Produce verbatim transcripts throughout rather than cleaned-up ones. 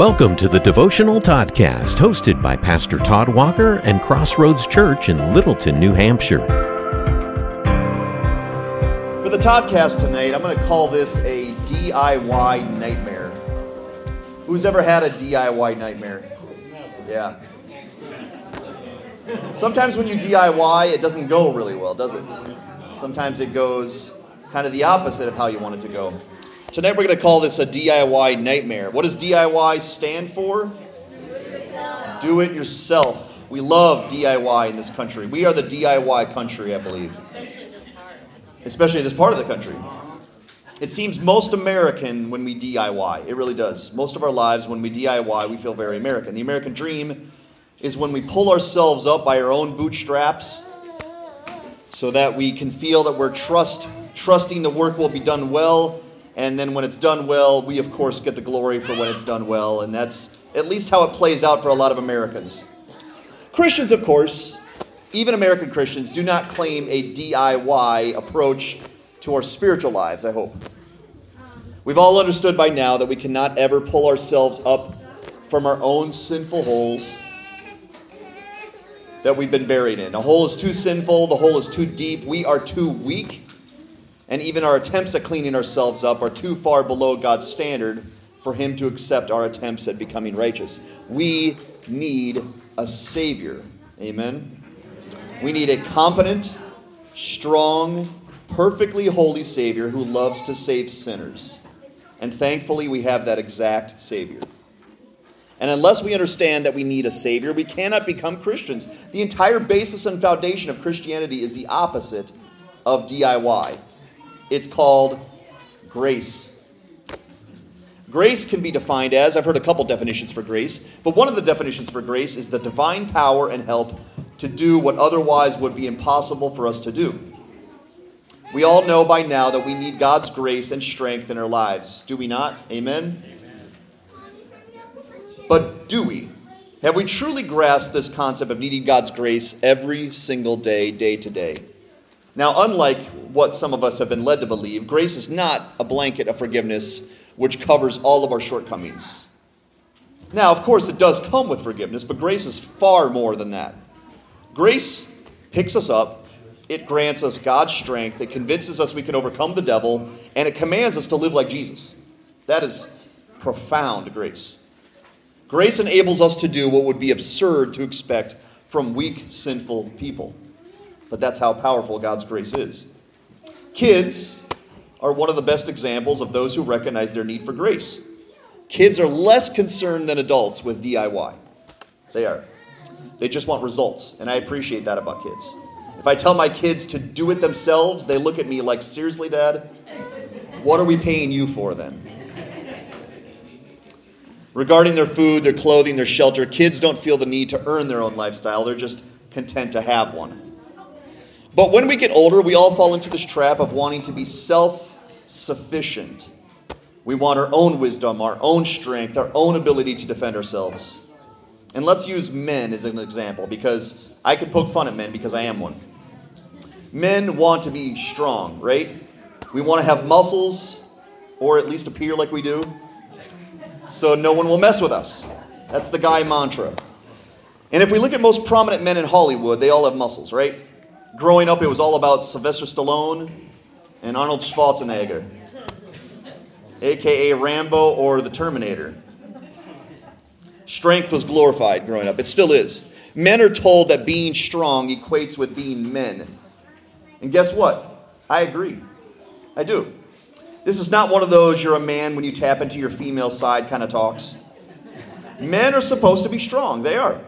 Welcome to the Devotional Toddcast, hosted by Pastor Todd Walker and Crossroads Church in Littleton, New Hampshire. For the Toddcast tonight, I'm going to call this a D I Y nightmare. Who's ever had a D I Y nightmare? Yeah. Sometimes when you D I Y, it doesn't go really well, does it? Sometimes it goes kind of the opposite of how you want it to go. Tonight we're going to call this a D I Y nightmare. What does D I Y stand for? Do it yourself. We love D I Y in this country. We are the D I Y country, I believe. Especially this part. Especially this part of the country. It seems most American when we D I Y. It really does. Most of our lives when we D I Y, we feel very American. The American dream is when we pull ourselves up by our own bootstraps so that we can feel that we're trust, trusting the work will be done well. And then when it's done well, we, of course, get the glory for when it's done well. And that's at least how it plays out for a lot of Americans. Christians, of course, even American Christians, do not claim a D I Y approach to our spiritual lives, I hope. We've all understood by now that we cannot ever pull ourselves up from our own sinful holes that we've been buried in. A hole is too sinful. The hole is too deep. We are too weak. And even our attempts at cleaning ourselves up are too far below God's standard for Him to accept our attempts at becoming righteous. We need a Savior. Amen? We need a competent, strong, perfectly holy Savior who loves to save sinners. And thankfully, we have that exact Savior. And unless we understand that we need a Savior, we cannot become Christians. The entire basis and foundation of Christianity is the opposite of D I Y. It's called grace. Grace can be defined as, I've heard a couple definitions for grace, but one of the definitions for grace is the divine power and help to do what otherwise would be impossible for us to do. We all know by now that we need God's grace and strength in our lives. Do we not? Amen? But do we? Have we truly grasped this concept of needing God's grace every single day, day to day? Now, unlike what some of us have been led to believe, grace is not a blanket of forgiveness which covers all of our shortcomings. Now, of course, it does come with forgiveness, but grace is far more than that. Grace picks us up, it grants us God's strength, it convinces us we can overcome the devil, and it commands us to live like Jesus. That is profound grace. Grace enables us to do what would be absurd to expect from weak, sinful people. But that's how powerful God's grace is. Kids are one of the best examples of those who recognize their need for grace. Kids are less concerned than adults with D I Y. They are. They just want results, and I appreciate that about kids. If I tell my kids to do it themselves, they look at me like, seriously, Dad? What are we paying you for then? Regarding their food, their clothing, their shelter, kids don't feel the need to earn their own lifestyle. They're just content to have one. But when we get older, we all fall into this trap of wanting to be self-sufficient. We want our own wisdom, our own strength, our own ability to defend ourselves. And let's use men as an example, because I could poke fun at men because I am one. Men want to be strong, right? We want to have muscles, or at least appear like we do, so no one will mess with us. That's the guy mantra. And if we look at most prominent men in Hollywood, they all have muscles, right? Growing up, it was all about Sylvester Stallone and Arnold Schwarzenegger, a k a. Rambo or the Terminator. Strength was glorified growing up. It still is. Men are told that being strong equates with being men. And guess what? I agree. I do. This is not one of those you're a man when you tap into your female side kind of talks. Men are supposed to be strong. They are.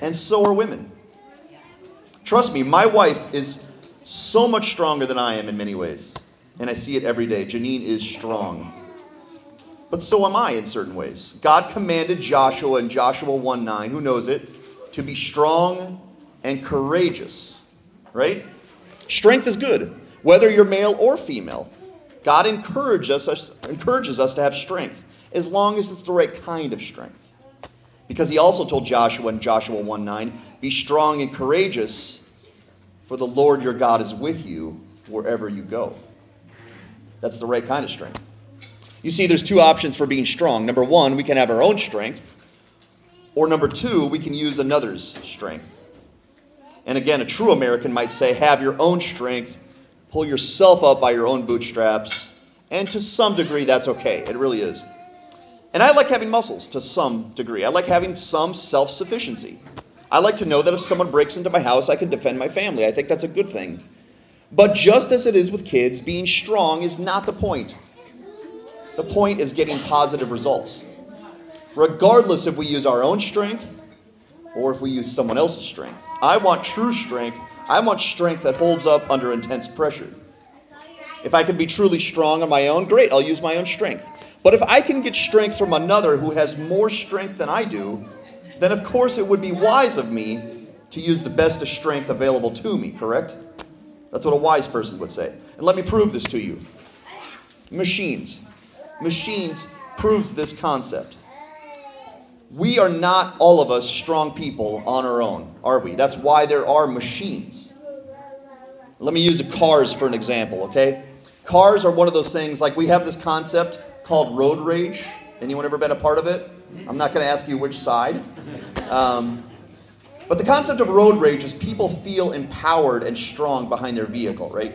And so are women. Trust me, my wife is so much stronger than I am in many ways. And I see it every day. Janine is strong. But so am I in certain ways. God commanded Joshua in Joshua one nine, who knows it, to be strong and courageous. Right? Strength is good, whether you're male or female. God encourages us, encourages us to have strength, as long as it's the right kind of strength. Because he also told Joshua in Joshua one nine, be strong and courageous, for the Lord your God is with you wherever you go. That's the right kind of strength. You see, there's two options for being strong. Number one, we can have our own strength. Or number two, we can use another's strength. And again, a true American might say, have your own strength, pull yourself up by your own bootstraps. And to some degree, that's okay. It really is. And I like having muscles to some degree. I like having some self-sufficiency. I like to know that if someone breaks into my house, I can defend my family. I think that's a good thing. But just as it is with kids, being strong is not the point. The point is getting positive results, regardless if we use our own strength or if we use someone else's strength. I want true strength. I want strength that holds up under intense pressure. If I can be truly strong on my own, great, I'll use my own strength. But if I can get strength from another who has more strength than I do, then of course it would be wise of me to use the best of strength available to me, correct? That's what a wise person would say. And let me prove this to you. Machines. Machines proves this concept. We are not, all of us, strong people on our own, are we? That's why there are machines. Let me use cars for an example, okay? Cars are one of those things, like we have this concept called road rage. Anyone ever been a part of it? I'm not going to ask you which side. Um, but the concept of road rage is people feel empowered and strong behind their vehicle, right?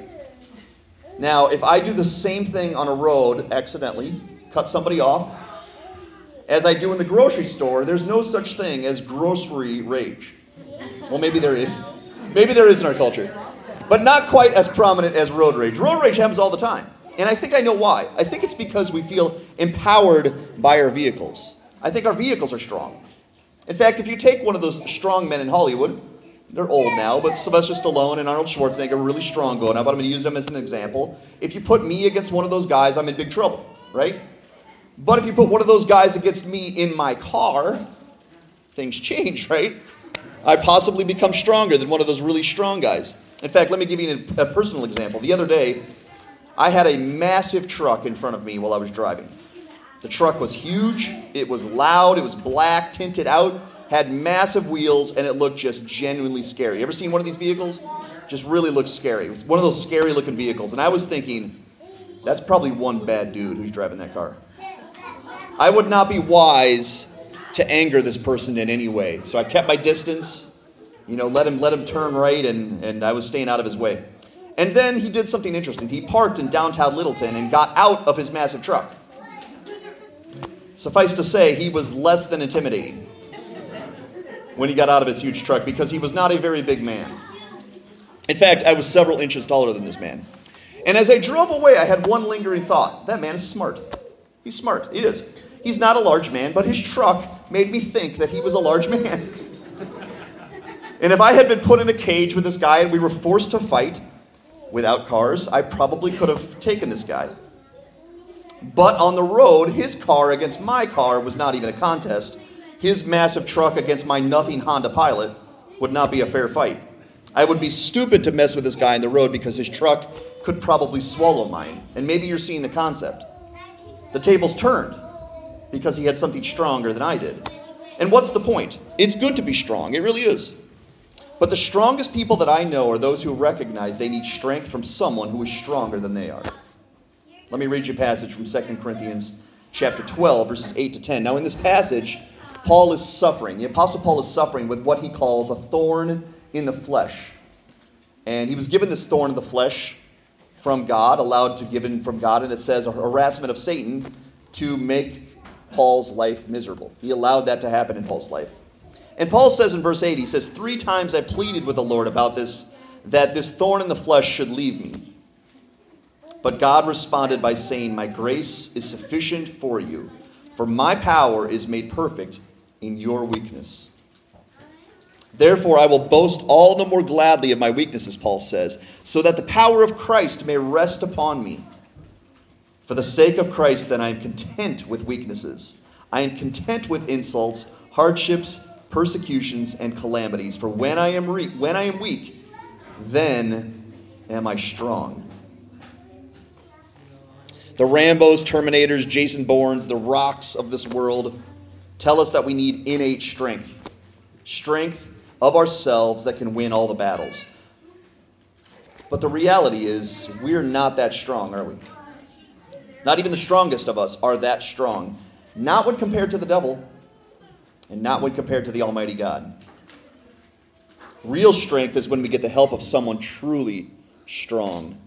Now, if I do the same thing on a road accidentally, cut somebody off, as I do in the grocery store, there's no such thing as grocery rage. Well, maybe there is. Maybe there is in our culture. But not quite as prominent as road rage. Road rage happens all the time. And I think I know why. I think it's because we feel empowered by our vehicles. I think our vehicles are strong. In fact, if you take one of those strong men in Hollywood, they're old now, but Sylvester Stallone and Arnold Schwarzenegger were really strong going up. I'm going to use them as an example. If you put me against one of those guys, I'm in big trouble, right? But if you put one of those guys against me in my car, things change, right? I possibly become stronger than one of those really strong guys. In fact, let me give you a personal example. The other day, I had a massive truck in front of me while I was driving. The truck was huge, it was loud, it was black, tinted out, had massive wheels, and it looked just genuinely scary. You ever seen one of these vehicles? Just really looked scary. It was one of those scary looking vehicles. And I was thinking, that's probably one bad dude who's driving that car. I would not be wise to anger this person in any way. So I kept my distance. You know, let him let him turn right, and, and I was staying out of his way. And then he did something interesting. He parked in downtown Littleton and got out of his massive truck. Suffice to say, he was less than intimidating when he got out of his huge truck because he was not a very big man. In fact, I was several inches taller than this man. And as I drove away, I had one lingering thought. That man is smart. He's smart. He is. He's not a large man, but his truck made me think that he was a large man. And if I had been put in a cage with this guy and we were forced to fight without cars, I probably could have taken this guy. But on the road, his car against my car was not even a contest. His massive truck against my nothing Honda Pilot would not be a fair fight. I would be stupid to mess with this guy on the road because his truck could probably swallow mine. And maybe you're seeing the concept. The tables turned because he had something stronger than I did. And what's the point? It's good to be strong. It really is. But the strongest people that I know are those who recognize they need strength from someone who is stronger than they are. Let me read you a passage from Second Corinthians chapter twelve, verses eight to ten. Now in this passage, Paul is suffering. The Apostle Paul is suffering with what he calls a thorn in the flesh. And he was given this thorn in the flesh from God, allowed to given from God, and it says a harassment of Satan to make Paul's life miserable. He allowed that to happen in Paul's life. And Paul says in verse eight, he says, three times I pleaded with the Lord about this, that this thorn in the flesh should leave me. But God responded by saying, my grace is sufficient for you, for my power is made perfect in your weakness. Therefore, I will boast all the more gladly of my weaknesses, Paul says, so that the power of Christ may rest upon me. For the sake of Christ, then, I am content with weaknesses. I am content with insults, hardships, persecutions, and calamities. For when I am re- when I am weak, then am I strong. The Rambos, Terminators, Jason Bournes, the Rocks of this world tell us that we need innate strength. Strength of ourselves that can win all the battles. But the reality is, we're not that strong, are we? Not even the strongest of us are that strong. Not when compared to the devil, and not when compared to the Almighty God. Real strength is when we get the help of someone truly strong.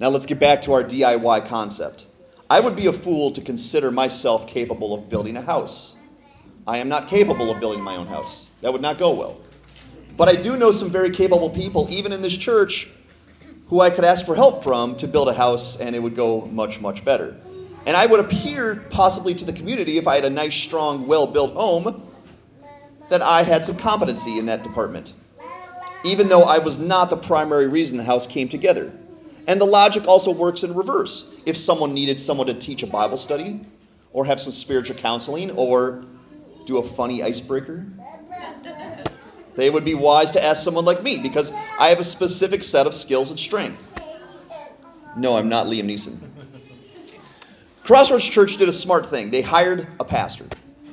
Now let's get back to our D I Y concept. I would be a fool to consider myself capable of building a house. I am not capable of building my own house. That would not go well. But I do know some very capable people, even in this church, who I could ask for help from to build a house, and it would go much, much better. And I would appear possibly to the community, if I had a nice, strong, well-built home, that I had some competency in that department, even though I was not the primary reason the house came together. And the logic also works in reverse. If someone needed someone to teach a Bible study, or have some spiritual counseling, or do a funny icebreaker, they would be wise to ask someone like me, because I have a specific set of skills and strength. No, I'm not Liam Neeson. Crossroads Church did a smart thing. They hired a pastor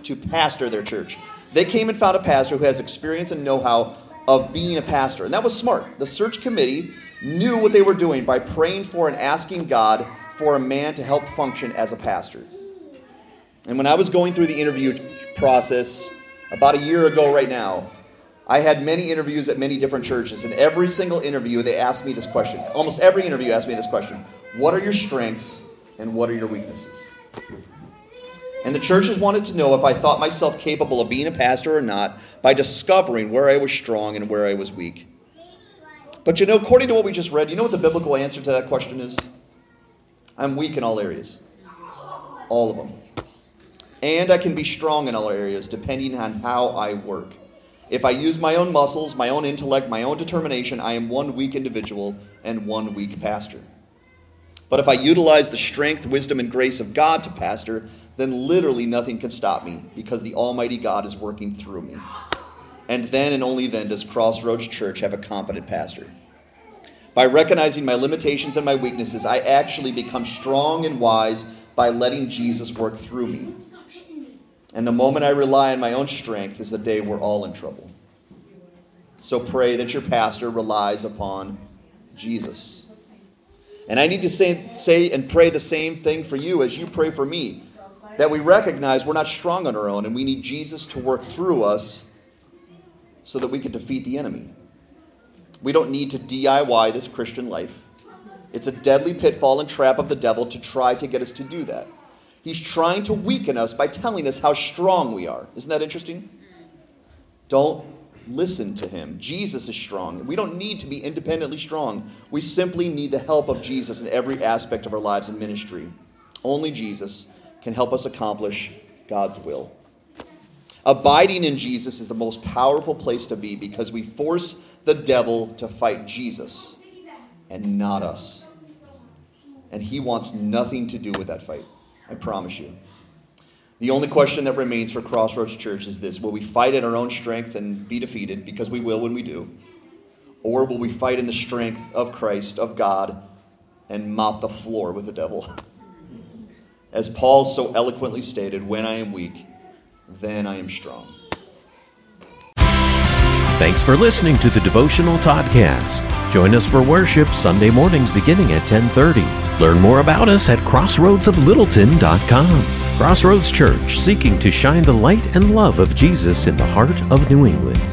to pastor their church. They came and found a pastor who has experience and know-how of being a pastor. And that was smart. The search committee knew what they were doing by praying for and asking God for a man to help function as a pastor. And when I was going through the interview process about a year ago right now, I had many interviews at many different churches, and every single interview they asked me this question. Almost every interview asked me this question: what are your strengths and what are your weaknesses? And the churches wanted to know if I thought myself capable of being a pastor or not by discovering where I was strong and where I was weak. But you know, according to what we just read, you know what the biblical answer to that question is? I'm weak in all areas. All of them. And I can be strong in all areas depending on how I work. If I use my own muscles, my own intellect, my own determination, I am one weak individual and one weak pastor. But if I utilize the strength, wisdom, and grace of God to pastor, then literally nothing can stop me, because the Almighty God is working through me. And then and only then does Crossroads Church have a competent pastor. By recognizing my limitations and my weaknesses, I actually become strong and wise by letting Jesus work through me. And the moment I rely on my own strength is the day we're all in trouble. So pray that your pastor relies upon Jesus. And I need to say, say and pray the same thing for you as you pray for me, that we recognize we're not strong on our own and we need Jesus to work through us so that we can defeat the enemy. We don't need to D I Y this Christian life. It's a deadly pitfall and trap of the devil to try to get us to do that. He's trying to weaken us by telling us how strong we are. Isn't that interesting? Don't listen to him. Jesus is strong. We don't need to be independently strong. We simply need the help of Jesus in every aspect of our lives and ministry. Only Jesus can help us accomplish God's will. Abiding in Jesus is the most powerful place to be, because we force the devil to fight Jesus and not us. And he wants nothing to do with that fight. I promise you. The only question that remains for Crossroads Church is this: will we fight in our own strength and be defeated, because we will when we do? Or will we fight in the strength of Christ, of God, and mop the floor with the devil? As Paul so eloquently stated, when I am weak, then I am strong. Thanks for listening to the Devotional Toddcast. Join us for worship Sunday mornings beginning at ten thirty. Learn more about us at crossroads of Littleton dot com. Crossroads Church, seeking to shine the light and love of Jesus in the heart of New England.